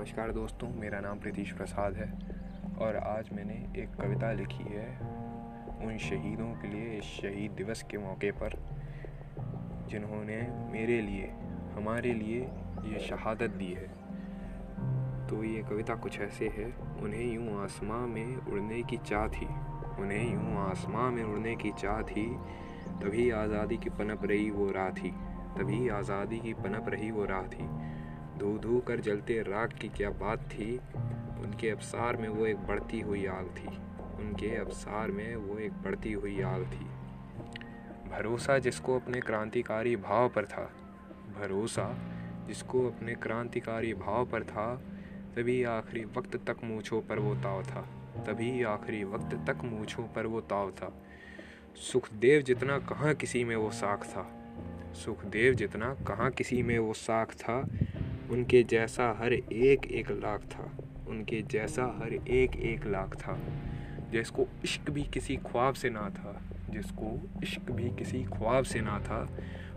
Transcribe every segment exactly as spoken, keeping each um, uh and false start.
नमस्कार दोस्तों, मेरा नाम प्रतीश प्रसाद है और आज मैंने एक कविता लिखी है उन शहीदों के लिए इस शहीद दिवस के मौके पर, जिन्होंने मेरे लिए, हमारे लिए ये शहादत दी है। तो ये कविता कुछ ऐसे है। उन्हें यूं आसमां में उड़ने की चाह थी, उन्हें यूं आसमां में उड़ने की चाह थी, तभी आज़ादी की पनप रही वो राह थी, तभी आज़ादी की पनप रही वो राह थी। धू धू कर जलते राख की क्या बात थी, उनके अबसार में वो एक बढ़ती हुई आग थी, उनके अबसार में वो एक बढ़ती हुई आग थी। भरोसा जिसको अपने क्रांतिकारी भाव पर था, भरोसा जिसको अपने क्रांतिकारी भाव पर था, तभी आखिरी वक्त तक मूँछों पर वो ताव था, तभी आखिरी वक्त तक मूँछों पर वो ताव था। सुखदेव जितना कहाँ किसी में वो साख था, सुखदेव जितना कहाँ किसी में वो साख था, उनके जैसा हर एक एक लाख था, उनके जैसा हर एक एक लाख था। जिसको इश्क भी किसी ख्वाब से ना था, जिसको इश्क भी किसी ख्वाब से ना था,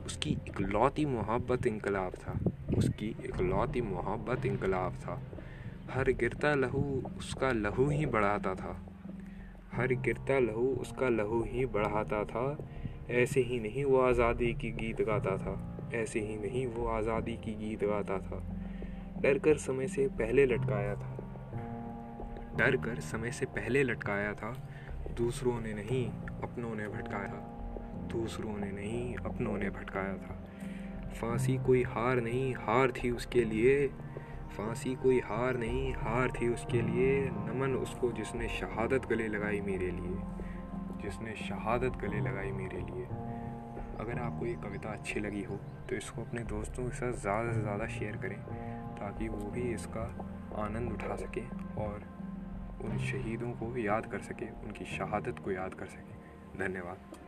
उसकी इकलौती मोहब्बत इनकलाब था, उसकी इकलौती मोहब्बत इनकलाब था। हर गिरता लहू उसका लहू ही बढ़ाता था, हर गिरता लहू उसका लहू ही बढ़ाता था। ऐसे ही नहीं वो आज़ादी की गीत गाता था, ऐसे ही नहीं वो आज़ादी की गीत गाता था। डर कर समय से पहले लटकाया था, डर कर समय से पहले लटकाया था, दूसरों ने नहीं अपनों ने भटकाया था, दूसरों ने नहीं अपनों ने भटकाया था। फांसी कोई हार नहीं, हार थी उसके लिए, फांसी कोई हार नहीं, हार थी उसके लिए। नमन उसको जिसने शहादत गले लगाई मेरे लिए, जिसने शहादत गले लगाई मेरे लिए। अगर आपको ये कविता अच्छी लगी हो तो इसको अपने दोस्तों के साथ ज़्यादा से ज़्यादा शेयर करें, ताकि वो भी इसका आनंद उठा सकें और उन शहीदों को याद कर सकें, उनकी शहादत को याद कर सकें। धन्यवाद।